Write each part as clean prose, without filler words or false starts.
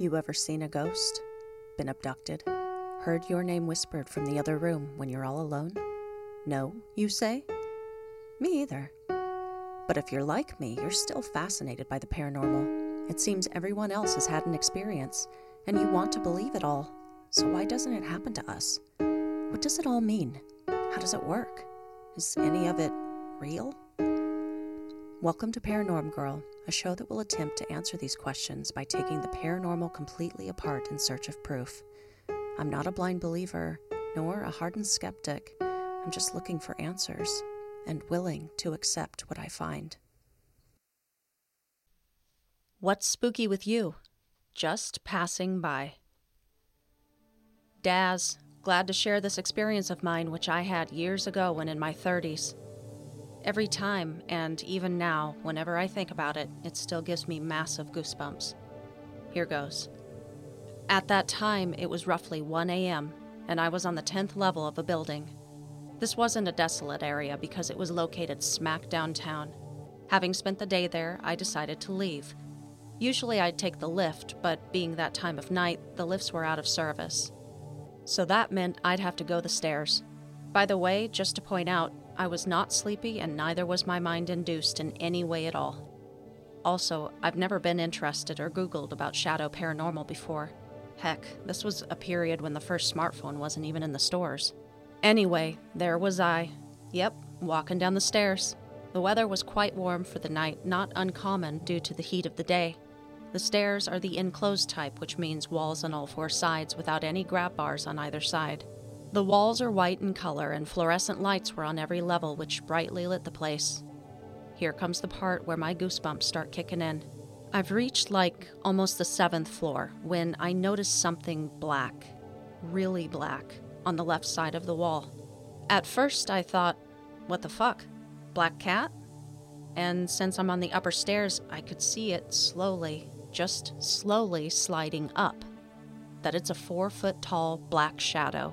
You ever seen a ghost? Been abducted? Heard your name whispered from the other room when you're all alone? No, you say? Me either. But if you're like me, you're still fascinated by the paranormal. It seems everyone else has had an experience, and you want to believe it all. So why doesn't it happen to us? What does it all mean? How does it work? Is any of it real? Welcome to Paranorm Girl, a show that will attempt to answer these questions by taking the paranormal completely apart in search of proof. I'm not a blind believer, nor a hardened skeptic. I'm just looking for answers, and willing to accept what I find. What's spooky with you? Just passing by. Daz, glad to share this experience of mine, which I had years ago when in my 30s. Every time, and even now, whenever I think about it, it still gives me massive goosebumps. Here goes. At that time, it was roughly 1 a.m., and I was on the 10th level of a building. This wasn't a desolate area because it was located smack downtown. Having spent the day there, I decided to leave. Usually I'd take the lift, but being that time of night, the lifts were out of service. So that meant I'd have to go the stairs. By the way, just to point out, I was not sleepy, and neither was my mind induced in any way at all. Also, I've never been interested or Googled about shadow paranormal before. Heck, this was a period when the first smartphone wasn't even in the stores. Anyway, there was I. Yep, walking down the stairs. The weather was quite warm for the night, not uncommon due to the heat of the day. The stairs are the enclosed type, which means walls on all four sides without any grab bars on either side. The walls are white in color, and fluorescent lights were on every level, which brightly lit the place. Here comes the part where my goosebumps start kicking in. I've reached, almost the 7th floor when I notice something black, really black, on the left side of the wall. At first, I thought, what the fuck? Black cat? And since I'm on the upper stairs, I could see it slowly, just slowly sliding up. That it's a 4-foot-tall black shadow.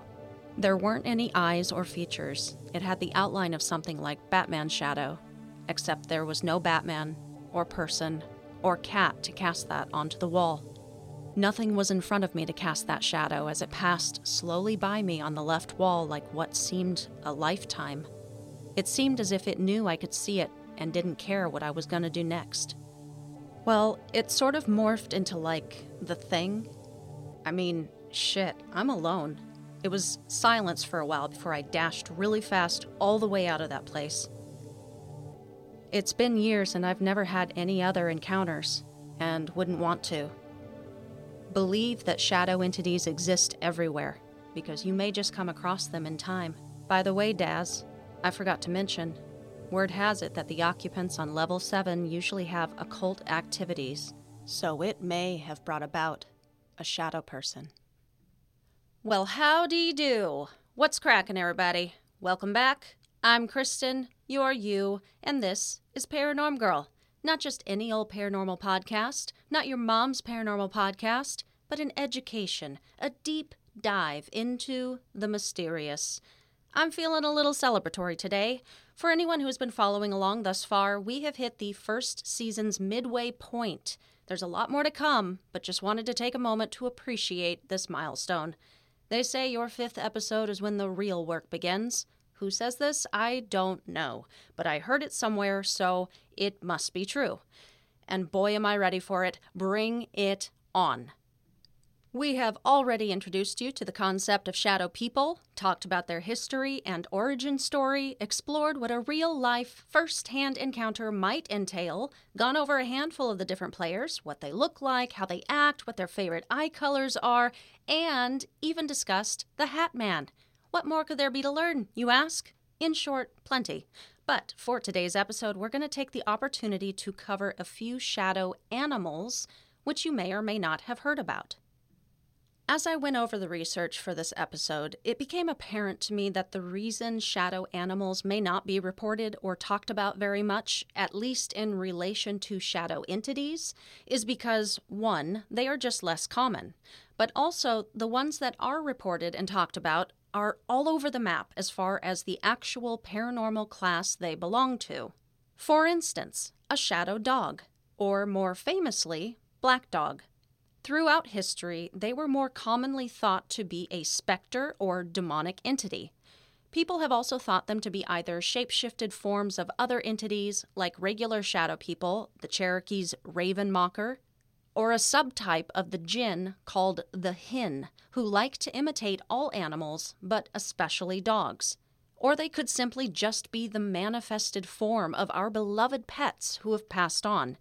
There weren't any eyes or features. It had the outline of something like Batman's shadow, except there was no Batman, or person, or cat to cast that onto the wall. Nothing was in front of me to cast that shadow as it passed slowly by me on the left wall like what seemed a lifetime. It seemed as if it knew I could see it and didn't care what I was gonna do next. Well, it sort of morphed into the thing. I mean, shit, I'm alone. It was silence for a while before I dashed really fast all the way out of that place. It's been years and I've never had any other encounters, and wouldn't want to. Believe that shadow entities exist everywhere, because you may just come across them in time. By the way, Daz, I forgot to mention, word has it that the occupants on level 7 usually have occult activities, so it may have brought about a shadow person. Well, howdy do. What's cracking, everybody? Welcome back. I'm Kristen, you're you, and this is Paranorm Girl. Not just any old paranormal podcast, not your mom's paranormal podcast, but an education, a deep dive into the mysterious. I'm feeling a little celebratory today. For anyone who has been following along thus far, we have hit the first season's midway point. There's a lot more to come, but just wanted to take a moment to appreciate this milestone. They say your 5th episode is when the real work begins. Who says this? I don't know. But I heard it somewhere, so it must be true. And boy, am I ready for it. Bring it on. We have already introduced you to the concept of shadow people, talked about their history and origin story, explored what a real-life, first-hand encounter might entail, gone over a handful of the different players, what they look like, how they act, what their favorite eye colors are, and even discussed the Hat Man. What more could there be to learn, you ask? In short, plenty. But for today's episode, we're going to take the opportunity to cover a few shadow animals, which you may or may not have heard about. As I went over the research for this episode, it became apparent to me that the reason shadow animals may not be reported or talked about very much, at least in relation to shadow entities, is because, one, they are just less common, but also the ones that are reported and talked about are all over the map as far as the actual paranormal class they belong to. For instance, a shadow dog, or more famously, black dog. Throughout history, they were more commonly thought to be a specter or demonic entity. People have also thought them to be either shape-shifted forms of other entities, like regular shadow people, the Cherokee's raven mocker, or a subtype of the jinn called the hin, who like to imitate all animals, but especially dogs. Or they could simply just be the manifested form of our beloved pets who have passed on.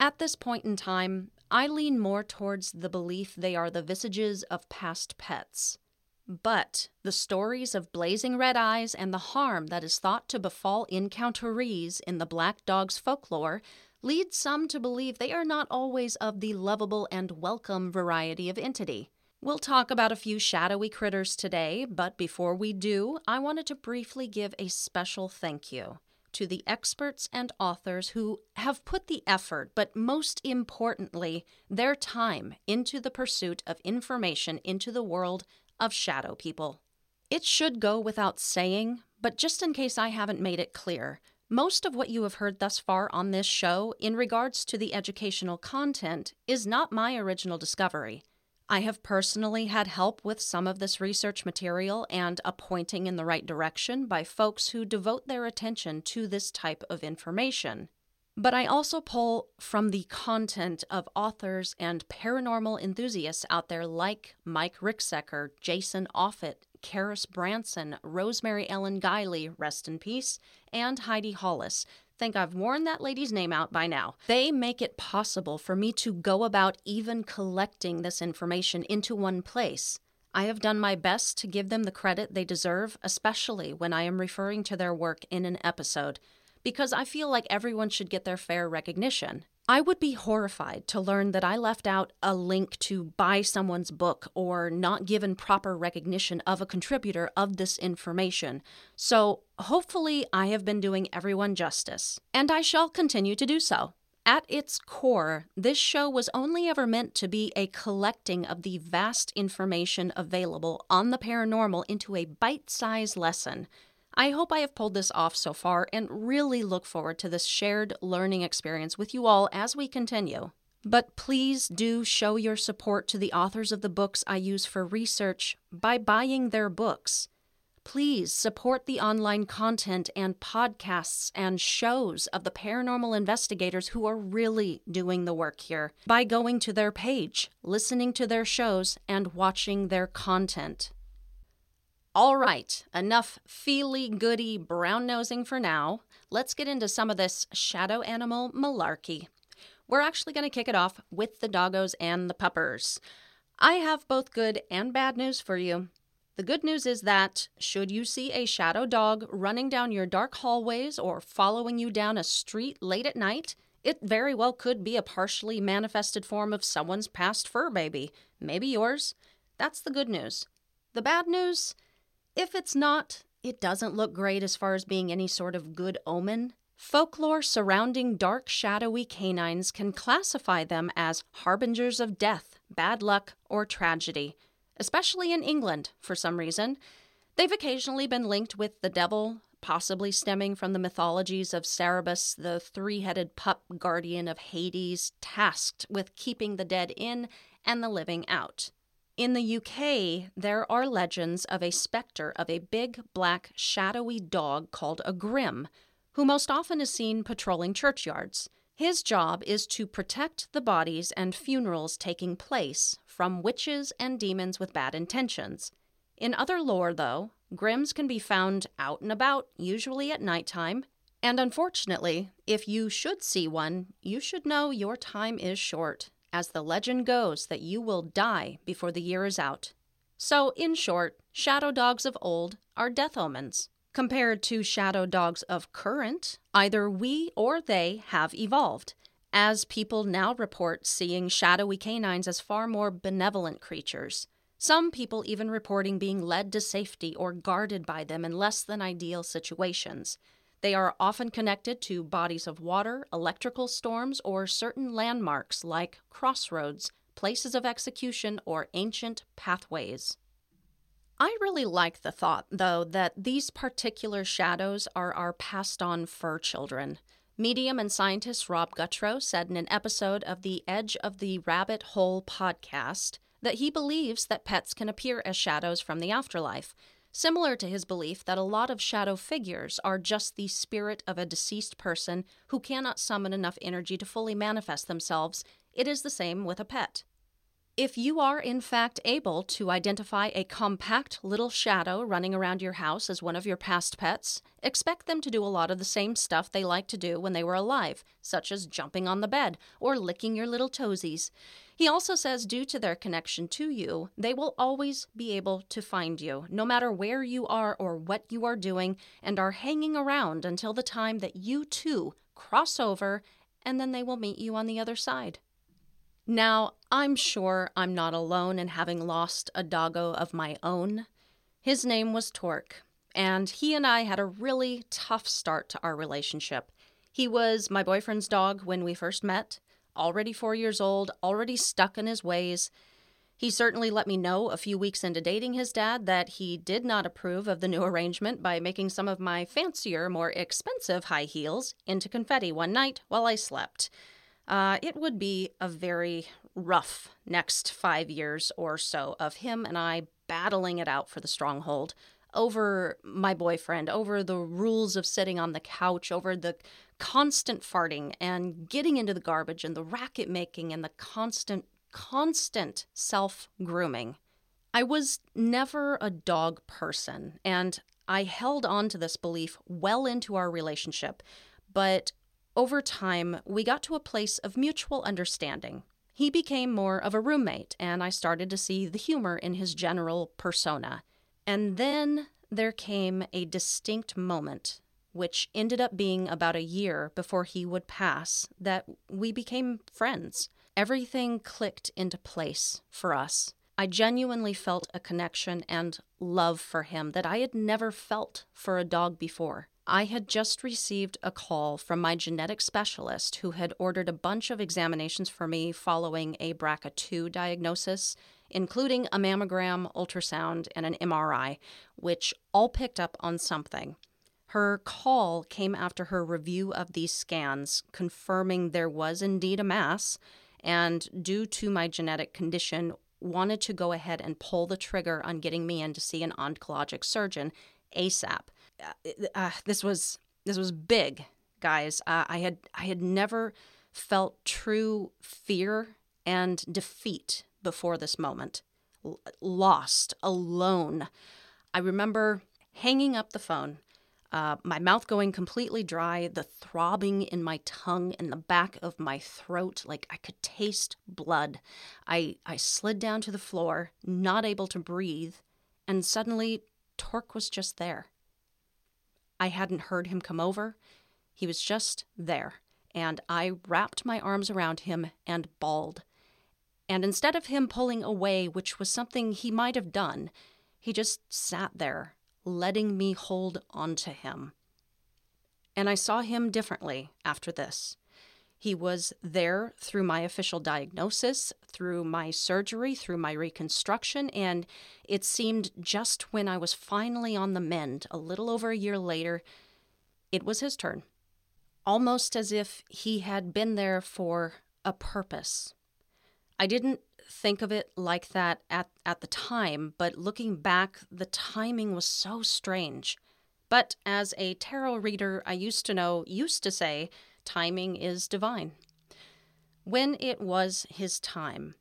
At this point in time, I lean more towards the belief they are the visages of past pets. But the stories of blazing red eyes and the harm that is thought to befall encounterees in the black dog's folklore lead some to believe they are not always of the lovable and welcome variety of entity. We'll talk about a few shadowy critters today, but before we do, I wanted to briefly give a special thank you to the experts and authors who have put the effort, but most importantly, their time into the pursuit of information into the world of shadow people. It should go without saying, but just in case I haven't made it clear, most of what you have heard thus far on this show in regards to the educational content is not my original discovery. I have personally had help with some of this research material and a pointing in the right direction by folks who devote their attention to this type of information. But I also pull from the content of authors and paranormal enthusiasts out there like Mike Ricksecker, Jason Offutt, Charis Branson, Rosemary Ellen Guiley, rest in peace, and Heidi Hollis. Think I've worn that lady's name out by now. They make it possible for me to go about even collecting this information into one place. I have done my best to give them the credit they deserve, especially when I am referring to their work in an episode, because I feel like everyone should get their fair recognition. I would be horrified to learn that I left out a link to buy someone's book or not given proper recognition of a contributor of this information. So hopefully I have been doing everyone justice, and I shall continue to do so. At its core, this show was only ever meant to be a collecting of the vast information available on the paranormal into a bite-sized lesson. I hope I have pulled this off so far and really look forward to this shared learning experience with you all as we continue. But please do show your support to the authors of the books I use for research by buying their books. Please support the online content and podcasts and shows of the paranormal investigators who are really doing the work here by going to their page, listening to their shows, and watching their content. All right, enough feely-goody brown-nosing for now. Let's get into some of this shadow animal malarkey. We're actually going to kick it off with the doggos and the puppers. I have both good and bad news for you. The good news is that, should you see a shadow dog running down your dark hallways or following you down a street late at night, it very well could be a partially manifested form of someone's past fur baby, maybe yours. That's the good news. The bad news? If it's not, it doesn't look great as far as being any sort of good omen. Folklore surrounding dark, shadowy canines can classify them as harbingers of death, bad luck, or tragedy, especially in England, for some reason. They've occasionally been linked with the devil, possibly stemming from the mythologies of Cerberus, the three-headed pup guardian of Hades, tasked with keeping the dead in and the living out. In the UK, there are legends of a specter of a big, black, shadowy dog called a grim, who most often is seen patrolling churchyards. His job is to protect the bodies and funerals taking place from witches and demons with bad intentions. In other lore, though, grims can be found out and about, usually at nighttime, and unfortunately, if you should see one, you should know your time is short, as the legend goes that you will die before the year is out. So, in short, shadow dogs of old are death omens. Compared to shadow dogs of current, either we or they have evolved, as people now report seeing shadowy canines as far more benevolent creatures. Some people even reporting being led to safety or guarded by them in less than ideal situations. They are often connected to bodies of water, electrical storms, or certain landmarks like crossroads, places of execution, or ancient pathways. I really like the thought, though, that these particular shadows are our passed-on fur children. Medium and scientist Rob Gutro said in an episode of the Edge of the Rabbit Hole podcast that he believes that pets can appear as shadows from the afterlife, similar to his belief that a lot of shadow figures are just the spirit of a deceased person who cannot summon enough energy to fully manifest themselves. It is the same with a pet. If you are in fact able to identify a compact little shadow running around your house as one of your past pets, expect them to do a lot of the same stuff they liked to do when they were alive, such as jumping on the bed or licking your little toesies. He also says due to their connection to you, they will always be able to find you, no matter where you are or what you are doing, and are hanging around until the time that you too cross over, and then they will meet you on the other side. Now, I'm sure I'm not alone in having lost a doggo of my own. His name was Tork, and he and I had a really tough start to our relationship. He was my boyfriend's dog when we first met, already 4 years old, already stuck in his ways. He certainly let me know a few weeks into dating his dad that he did not approve of the new arrangement by making some of my fancier, more expensive high heels into confetti one night while I slept. It would be a very rough next 5 years or so of him and I battling it out for the stronghold over my boyfriend, over the rules of sitting on the couch, over the constant farting and getting into the garbage and the racket making and the constant self-grooming. I was never a dog person, and I held on to this belief well into our relationship, but over time, we got to a place of mutual understanding. He became more of a roommate, and I started to see the humor in his general persona. And then there came a distinct moment, which ended up being about a year before he would pass, that we became friends. Everything clicked into place for us. I genuinely felt a connection and love for him that I had never felt for a dog before. I had just received a call from my genetic specialist who had ordered a bunch of examinations for me following a BRCA2 diagnosis, including a mammogram, ultrasound, and an MRI, which all picked up on something. Her call came after her review of these scans, confirming there was indeed a mass, and due to my genetic condition, wanted to go ahead and pull the trigger on getting me in to see an oncologic surgeon ASAP. This was big, guys. I had never felt true fear and defeat before this moment. Lost, alone. I remember hanging up the phone, my mouth going completely dry, the throbbing in my tongue and the back of my throat, like I could taste blood. I slid down to the floor, not able to breathe, and suddenly Tork was just there. I hadn't heard him come over. He was just there, and I wrapped my arms around him and bawled. And instead of him pulling away, which was something he might have done, he just sat there, letting me hold onto him. And I saw him differently after this. He was there through my official diagnosis, through my surgery, through my reconstruction, and it seemed just when I was finally on the mend, a little over a year later, it was his turn. Almost as if he had been there for a purpose. I didn't think of it like that at the time, but looking back, the timing was so strange. But as a tarot reader I used to say, timing is divine. When it was his time,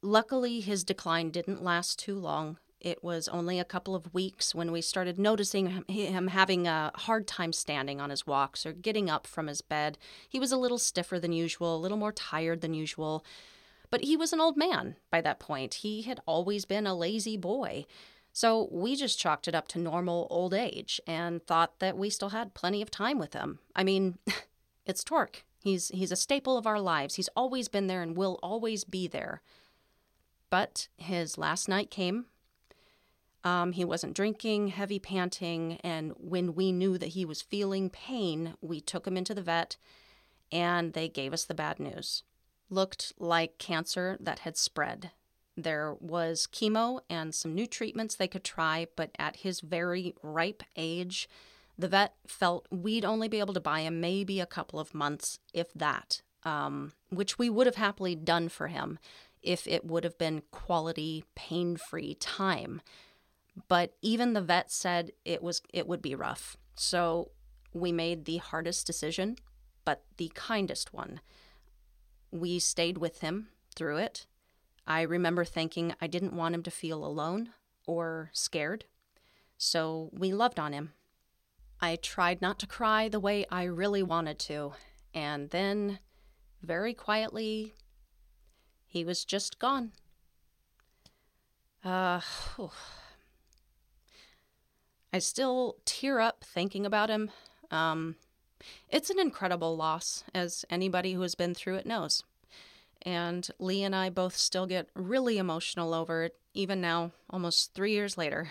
luckily his decline didn't last too long. It was only a couple of weeks when we started noticing him having a hard time standing on his walks or getting up from his bed. He was a little stiffer than usual, a little more tired than usual. But he was an old man by that point. He had always been a lazy boy. So we just chalked it up to normal old age and thought that we still had plenty of time with him. I mean, it's Tork. He's a staple of our lives. He's always been there and will always be there. But his last night came. He wasn't drinking, heavy panting, and when we knew that he was feeling pain, we took him into the vet, and they gave us the bad news. Looked like cancer that had spread. There was chemo and some new treatments they could try, but at his very ripe age, the vet felt we'd only be able to buy him maybe a couple of months, if that, which we would have happily done for him if it would have been quality, pain-free time. But even the vet said it would be rough. So we made the hardest decision, but the kindest one. We stayed with him through it. I remember thinking I didn't want him to feel alone or scared. So we loved on him. I tried not to cry the way I really wanted to. And then, very quietly, he was just gone. I still tear up thinking about him. It's an incredible loss, as anybody who has been through it knows. And Lee and I both still get really emotional over it, even now, almost 3 years later.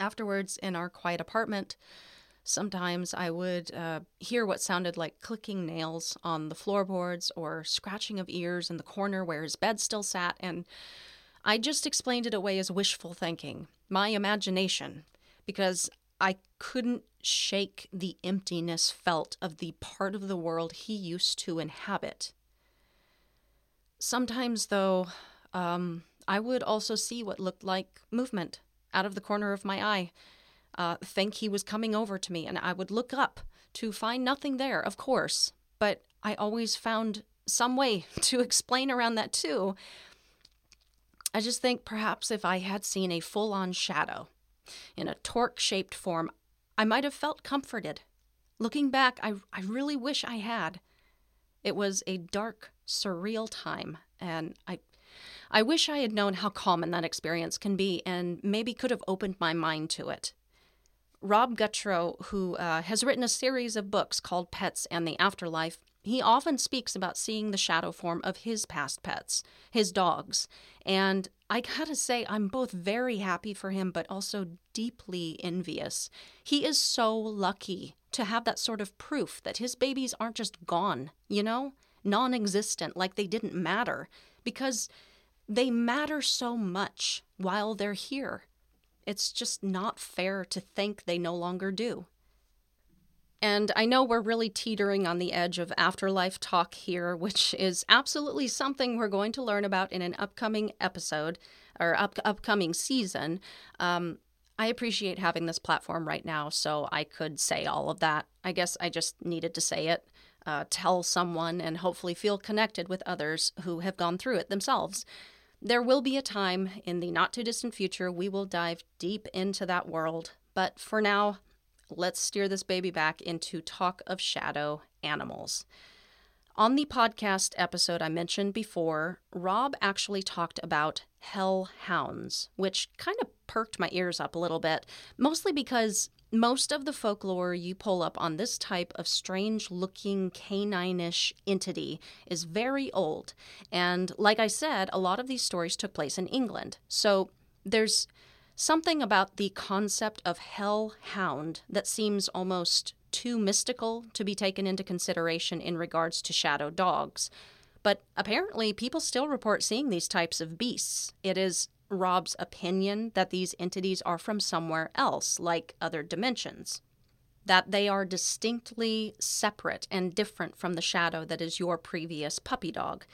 Afterwards, in our quiet apartment, sometimes I would hear what sounded like clicking nails on the floorboards or scratching of ears in the corner where his bed still sat, and I just explained it away as wishful thinking, my imagination, because I couldn't shake the emptiness felt of the part of the world he used to inhabit. Sometimes, though, I would also see what looked like movement out of the corner of my eye, think he was coming over to me, and I would look up to find nothing there, of course, but I always found some way to explain around that, too. I just think perhaps if I had seen a full-on shadow in a Tork-shaped form, I might have felt comforted. Looking back, I really wish I had. It was a dark, surreal time, and I wish I had known how common that experience can be and maybe could have opened my mind to it. Rob Gutro, who has written a series of books called Pets and the Afterlife, he often speaks about seeing the shadow form of his past pets, his dogs, and I gotta say I'm both very happy for him but also deeply envious. He is so lucky to have that sort of proof that his babies aren't just gone, you know, non-existent, like they didn't matter, because they matter so much while they're here. It's just not fair to think they no longer do. And I know we're really teetering on the edge of afterlife talk here, which is absolutely something we're going to learn about in an upcoming episode or upcoming season. I appreciate having this platform right now, so I could say all of that. I guess I just needed to say it, tell someone, and hopefully feel connected with others who have gone through it themselves. There will be a time in the not-too-distant future we will dive deep into that world, but for now, let's steer this baby back into talk of shadow animals. On the podcast episode I mentioned before, Rob actually talked about hellhounds, which kind of perked my ears up a little bit, mostly because most of the folklore you pull up on this type of strange-looking canine-ish entity is very old. And like I said, a lot of these stories took place in England. So there's something about the concept of hellhound that seems almost too mystical to be taken into consideration in regards to shadow dogs. But apparently, people still report seeing these types of beasts. It is Rob's opinion that these entities are from somewhere else, like other dimensions, that they are distinctly separate and different from the shadow that is your previous puppy dog.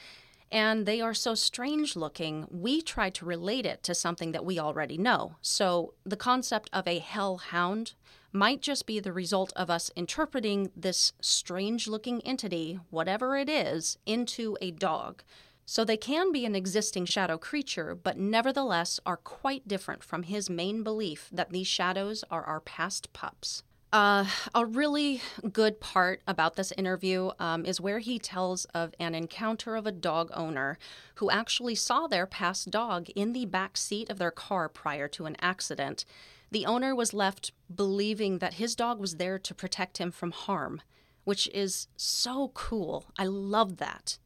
And they are so strange-looking, we try to relate it to something that we already know. So the concept of a hellhound might just be the result of us interpreting this strange-looking entity, whatever it is, into a dog. So they can be an existing shadow creature, but nevertheless are quite different from his main belief that these shadows are our past pups. A really good part about this interview is where he tells of an encounter of a dog owner who actually saw their past dog in the back seat of their car prior to an accident. The owner was left believing that his dog was there to protect him from harm, which is so cool. I love that.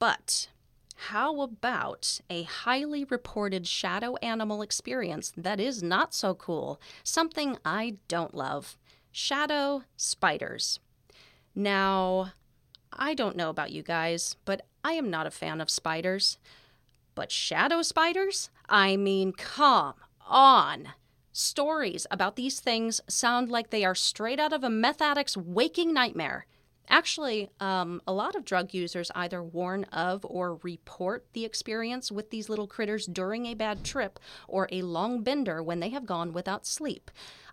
But how about a highly reported shadow animal experience that is not so cool? Something I don't love. Shadow spiders. Now, I don't know about you guys, but I am not a fan of spiders. But shadow spiders? I mean, come on. Stories about these things sound like they are straight out of a meth addict's waking nightmare. Actually, a lot of drug users either warn of or report the experience with these little critters during a bad trip or a long bender when they have gone without sleep.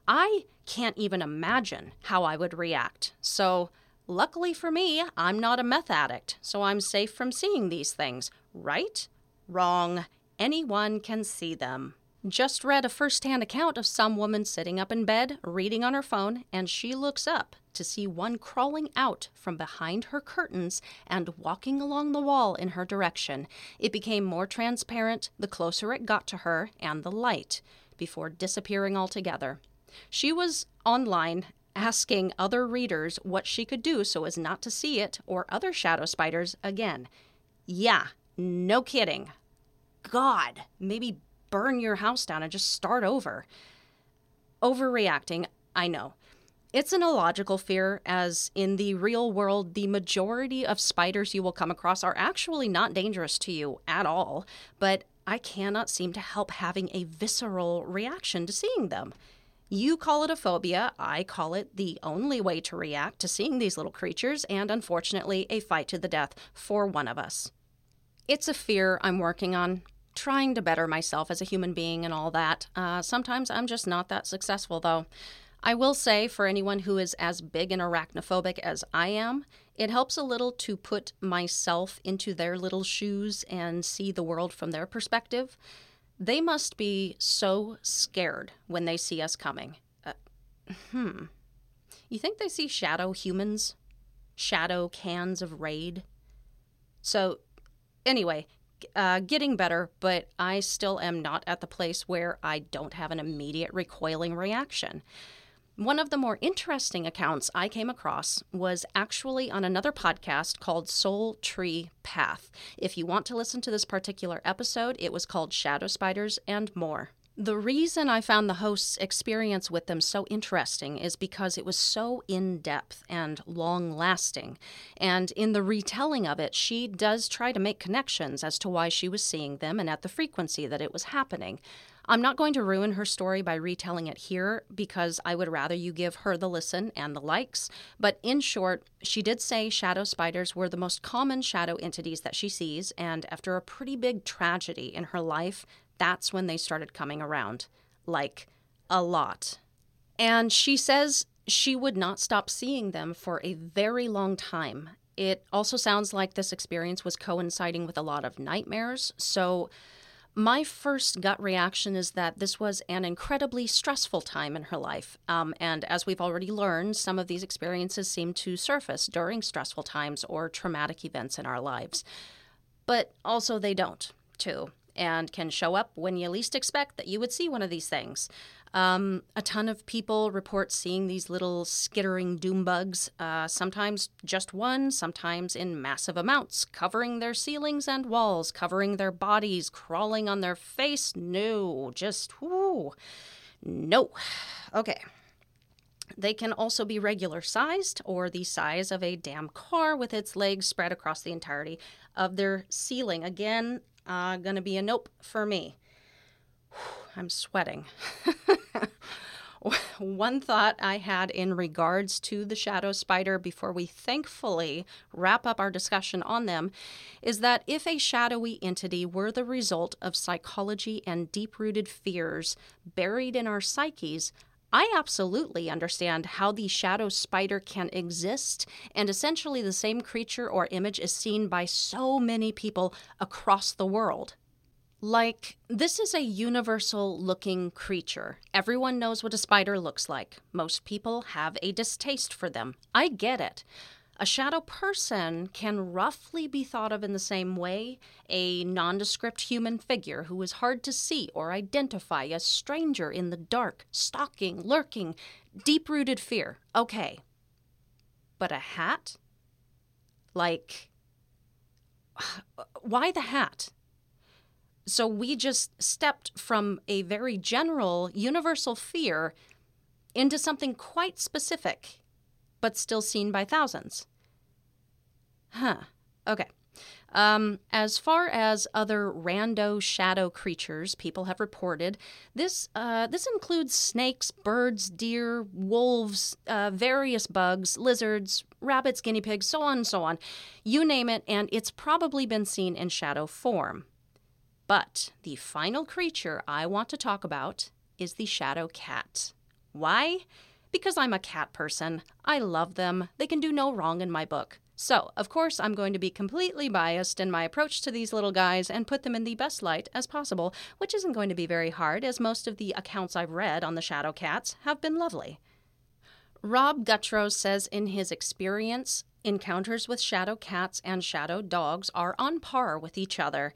I can't even imagine how I would react. So luckily for me, I'm not a meth addict, so I'm safe from seeing these things. Right? Wrong. Anyone can see them. Just read a first-hand account of some woman sitting up in bed, reading on her phone, and she looks up to see one crawling out from behind her curtains and walking along the wall in her direction. It became more transparent the closer it got to her and the light, before disappearing altogether. She was online asking other readers what she could do so as not to see it or other shadow spiders again. Yeah, no kidding. God, maybe burn your house down and just start over. Overreacting, I know. It's an illogical fear, as in the real world, the majority of spiders you will come across are actually not dangerous to you at all, but I cannot seem to help having a visceral reaction to seeing them. You call it a phobia, I call it the only way to react to seeing these little creatures, and unfortunately, a fight to the death for one of us. It's a fear I'm working on. Trying to better myself as a human being and all that. Sometimes I'm just not that successful, though. I will say, for anyone who is as big and arachnophobic as I am, it helps a little to put myself into their little shoes and see the world from their perspective. They must be so scared when they see us coming. You think they see shadow humans? Shadow cans of Raid? So, anyway, getting better, but I still am not at the place where I don't have an immediate recoiling reaction. One of the more interesting accounts I came across was actually on another podcast called Soul Tree Path. If you want to listen to this particular episode, it was called Shadow Spiders and More. The reason I found the host's experience with them so interesting is because it was so in-depth and long-lasting, and in the retelling of it, she does try to make connections as to why she was seeing them and at the frequency that it was happening. I'm not going to ruin her story by retelling it here because I would rather you give her the listen and the likes, but in short, she did say shadow spiders were the most common shadow entities that she sees, and after a pretty big tragedy in her life, that's when they started coming around, like, a lot. And she says she would not stop seeing them for a very long time. It also sounds like this experience was coinciding with a lot of nightmares, so my first gut reaction is that this was an incredibly stressful time in her life, and as we've already learned, some of these experiences seem to surface during stressful times or traumatic events in our lives. But also they don't, too, and can show up when you least expect that you would see one of these things. A ton of people report seeing these little skittering doom bugs, sometimes just one, sometimes in massive amounts, covering their ceilings and walls, covering their bodies, crawling on their face. No, just, whoo, no. Okay. They can also be regular-sized or the size of a damn car with its legs spread across the entirety of their ceiling. Again, gonna be a nope for me. I'm sweating. One thought I had in regards to the shadow spider before we thankfully wrap up our discussion on them is that if a shadowy entity were the result of psychology and deep-rooted fears buried in our psyches, I absolutely understand how the shadow spider can exist, and essentially the same creature or image is seen by so many people across the world. Like, this is a universal-looking creature. Everyone knows what a spider looks like. Most people have a distaste for them. I get it. A shadow person can roughly be thought of in the same way, a nondescript human figure who is hard to see or identify, a stranger in the dark, stalking, lurking, deep-rooted fear. Okay. But a hat? Like, why the hat? So we just stepped from a very general, universal fear into something quite specific, but still seen by thousands. Huh. Okay. As far as other rando shadow creatures people have reported, this includes snakes, birds, deer, wolves, various bugs, lizards, rabbits, guinea pigs, so on and so on. You name it, and it's probably been seen in shadow form. But the final creature I want to talk about is the shadow cat. Why? Because I'm a cat person. I love them. They can do no wrong in my book. So, of course, I'm going to be completely biased in my approach to these little guys and put them in the best light as possible, which isn't going to be very hard, as most of the accounts I've read on the shadow cats have been lovely. Rob Gutro says in his experience, encounters with shadow cats and shadow dogs are on par with each other.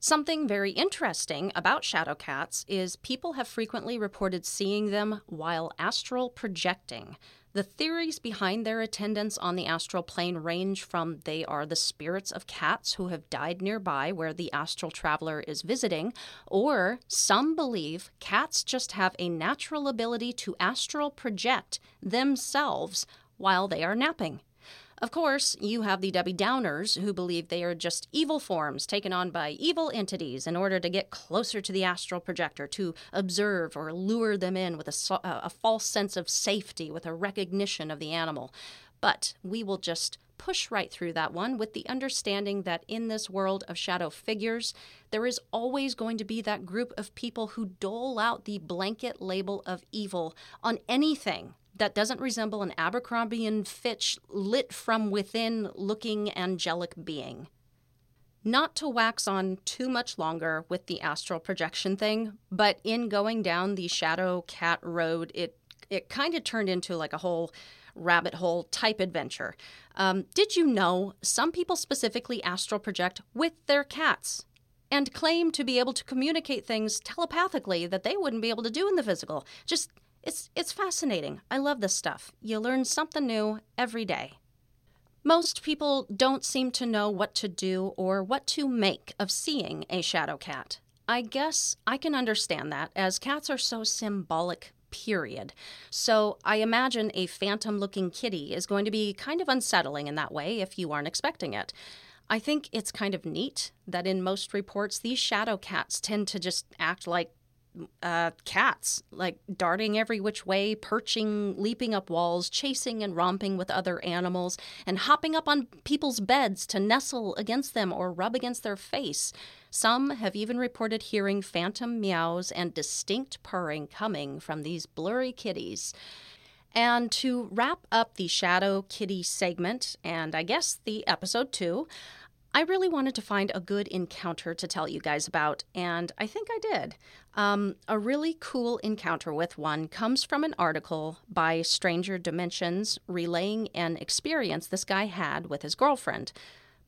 Something very interesting about shadow cats is people have frequently reported seeing them while astral projecting. The theories behind their attendance on the astral plane range from they are the spirits of cats who have died nearby where the astral traveler is visiting, or some believe cats just have a natural ability to astral project themselves while they are napping. Of course, you have the Debbie Downers who believe they are just evil forms taken on by evil entities in order to get closer to the astral projector, to observe or lure them in with a false sense of safety, with a recognition of the animal. But we will just push right through that one with the understanding that in this world of shadow figures, there is always going to be that group of people who dole out the blanket label of evil on anything that doesn't resemble an Abercrombie and Fitch lit from within looking angelic being. Not to wax on too much longer with the astral projection thing, but in going down the shadow cat road, it kind of turned into like a whole rabbit hole type adventure. Did you know some people specifically astral project with their cats and claim to be able to communicate things telepathically that they wouldn't be able to do in the physical? It's fascinating. I love this stuff. You learn something new every day. Most people don't seem to know what to do or what to make of seeing a shadow cat. I guess I can understand that, as cats are so symbolic, period. So I imagine a phantom-looking kitty is going to be kind of unsettling in that way if you aren't expecting it. I think it's kind of neat that in most reports, these shadow cats tend to just act like cats, like darting every which way, perching, leaping up walls, chasing and romping with other animals, and hopping up on people's beds to nestle against them or rub against their face. Some have even reported hearing phantom meows and distinct purring coming from these blurry kitties. And to wrap up the shadow kitty segment, and I guess the episode too, I really wanted to find a good encounter to tell you guys about, and I think I did. A really cool encounter with one comes from an article by Stranger Dimensions relaying an experience this guy had with his girlfriend.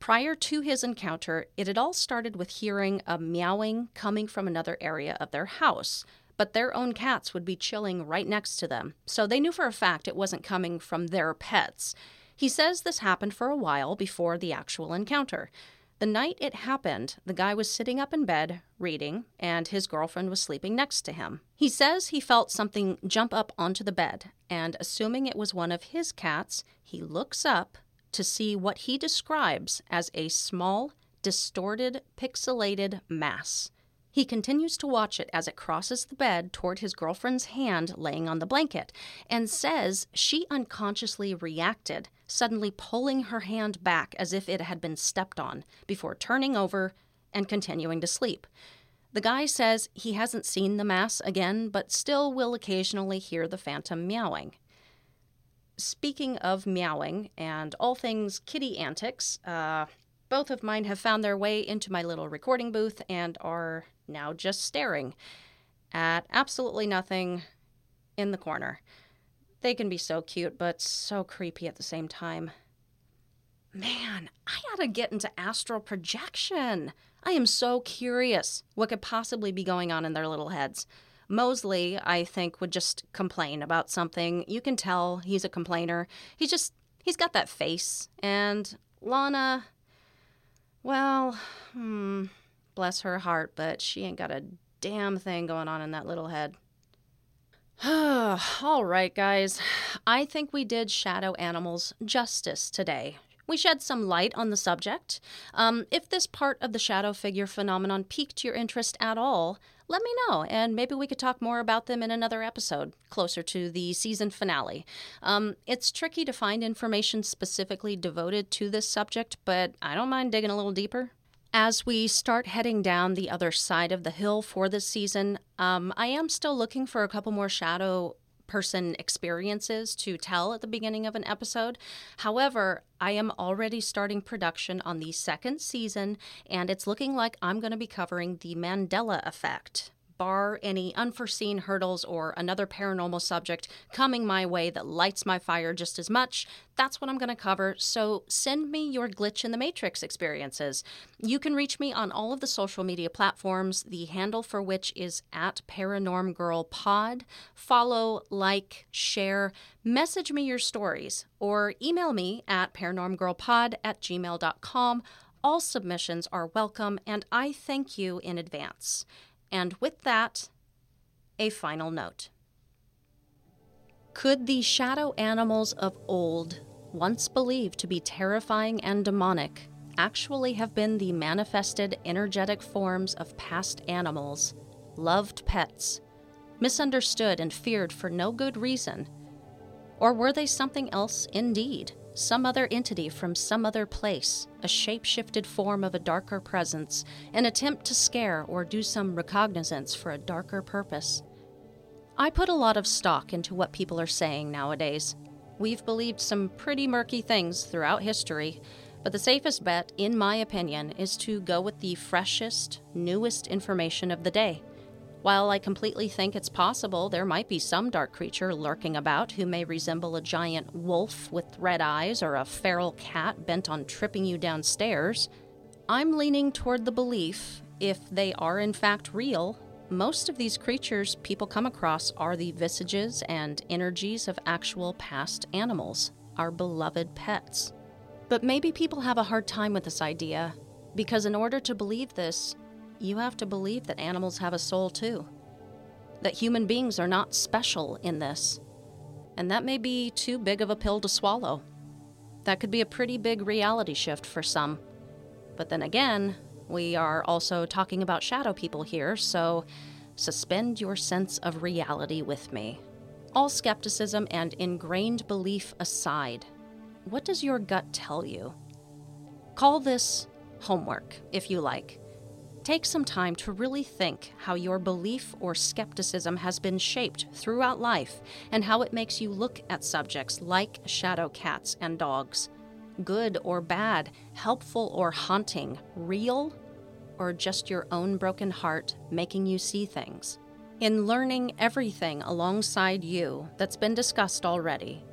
Prior to his encounter, it had all started with hearing a meowing coming from another area of their house, but their own cats would be chilling right next to them, so they knew for a fact it wasn't coming from their pets. He says this happened for a while before the actual encounter. The night it happened, the guy was sitting up in bed, reading, and his girlfriend was sleeping next to him. He says he felt something jump up onto the bed, and assuming it was one of his cats, he looks up to see what he describes as a small, distorted, pixelated mass. He continues to watch it as it crosses the bed toward his girlfriend's hand laying on the blanket, and says she unconsciously reacted, suddenly pulling her hand back as if it had been stepped on, before turning over and continuing to sleep. The guy says he hasn't seen the mass again, but still will occasionally hear the phantom meowing. Speaking of meowing and all things kitty antics, both of mine have found their way into my little recording booth and are now just staring at absolutely nothing in the corner. They can be so cute, but so creepy at the same time. Man, I ought to get into astral projection. I am so curious what could possibly be going on in their little heads. Mosley, I think, would just complain about something. You can tell he's a complainer. He's got that face. And Lana, well, bless her heart, but she ain't got a damn thing going on in that little head. All right, guys. I think we did shadow animals justice today. We shed some light on the subject. If this part of the shadow figure phenomenon piqued your interest at all, let me know, and maybe we could talk more about them in another episode, closer to the season finale. It's tricky to find information specifically devoted to this subject, but I don't mind digging a little deeper. As we start heading down the other side of the hill for this season, I am still looking for a couple more shadow person experiences to tell at the beginning of an episode. However, I am already starting production on the second season, and it's looking like I'm going to be covering the Mandela Effect, bar any unforeseen hurdles or another paranormal subject coming my way that lights my fire just as much. That's what I'm going to cover, so send me your glitch in the matrix experiences. You can reach me on all of the social media platforms, the handle for which is @ParanormGirlPod. Follow, like, share, message me your stories, or email me at ParanormGirlPod@gmail.com. All submissions are welcome, and I thank you in advance. And with that, a final note. Could the shadow animals of old, once believed to be terrifying and demonic, actually have been the manifested energetic forms of past animals, loved pets, misunderstood and feared for no good reason? Or were they something else indeed, some other entity from some other place, a shape-shifted form of a darker presence, an attempt to scare or do some recognizance for a darker purpose? I put a lot of stock into what people are saying nowadays. We've believed some pretty murky things throughout history, but the safest bet, in my opinion, is to go with the freshest, newest information of the day. While I completely think it's possible there might be some dark creature lurking about who may resemble a giant wolf with red eyes or a feral cat bent on tripping you downstairs, I'm leaning toward the belief, if they are in fact real, most of these creatures people come across are the visages and energies of actual past animals, our beloved pets. But maybe people have a hard time with this idea, because in order to believe this, you have to believe that animals have a soul too, that human beings are not special in this, and that may be too big of a pill to swallow. That could be a pretty big reality shift for some. But then again, we are also talking about shadow people here, so suspend your sense of reality with me. All skepticism and ingrained belief aside, what does your gut tell you? Call this homework, if you like. Take some time to really think how your belief or skepticism has been shaped throughout life and how it makes you look at subjects like shadow cats and dogs. Good or bad, helpful or haunting, real or just your own broken heart making you see things. In learning everything alongside you that's been discussed already,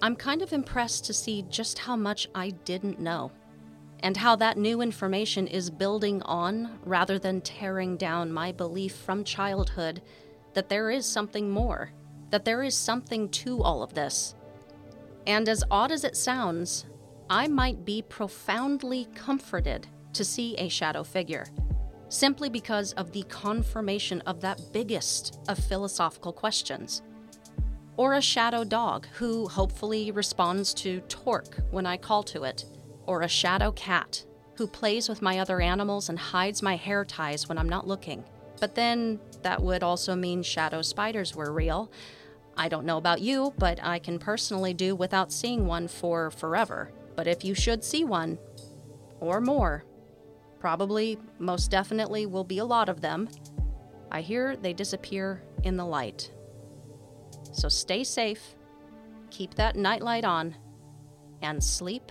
I'm kind of impressed to see just how much I didn't know, and how that new information is building on rather than tearing down my belief from childhood that there is something more, that there is something to all of this. And as odd as it sounds, I might be profoundly comforted to see a shadow figure, simply because of the confirmation of that biggest of philosophical questions. Or a shadow dog who hopefully responds to Tork when I call to it. Or a shadow cat who plays with my other animals and hides my hair ties when I'm not looking. But then that would also mean shadow spiders were real. I don't know about you, but I can personally do without seeing one for forever. But if you should see one, or more, probably, most definitely will be a lot of them. I hear they disappear in the light. So stay safe, keep that nightlight on, and sleep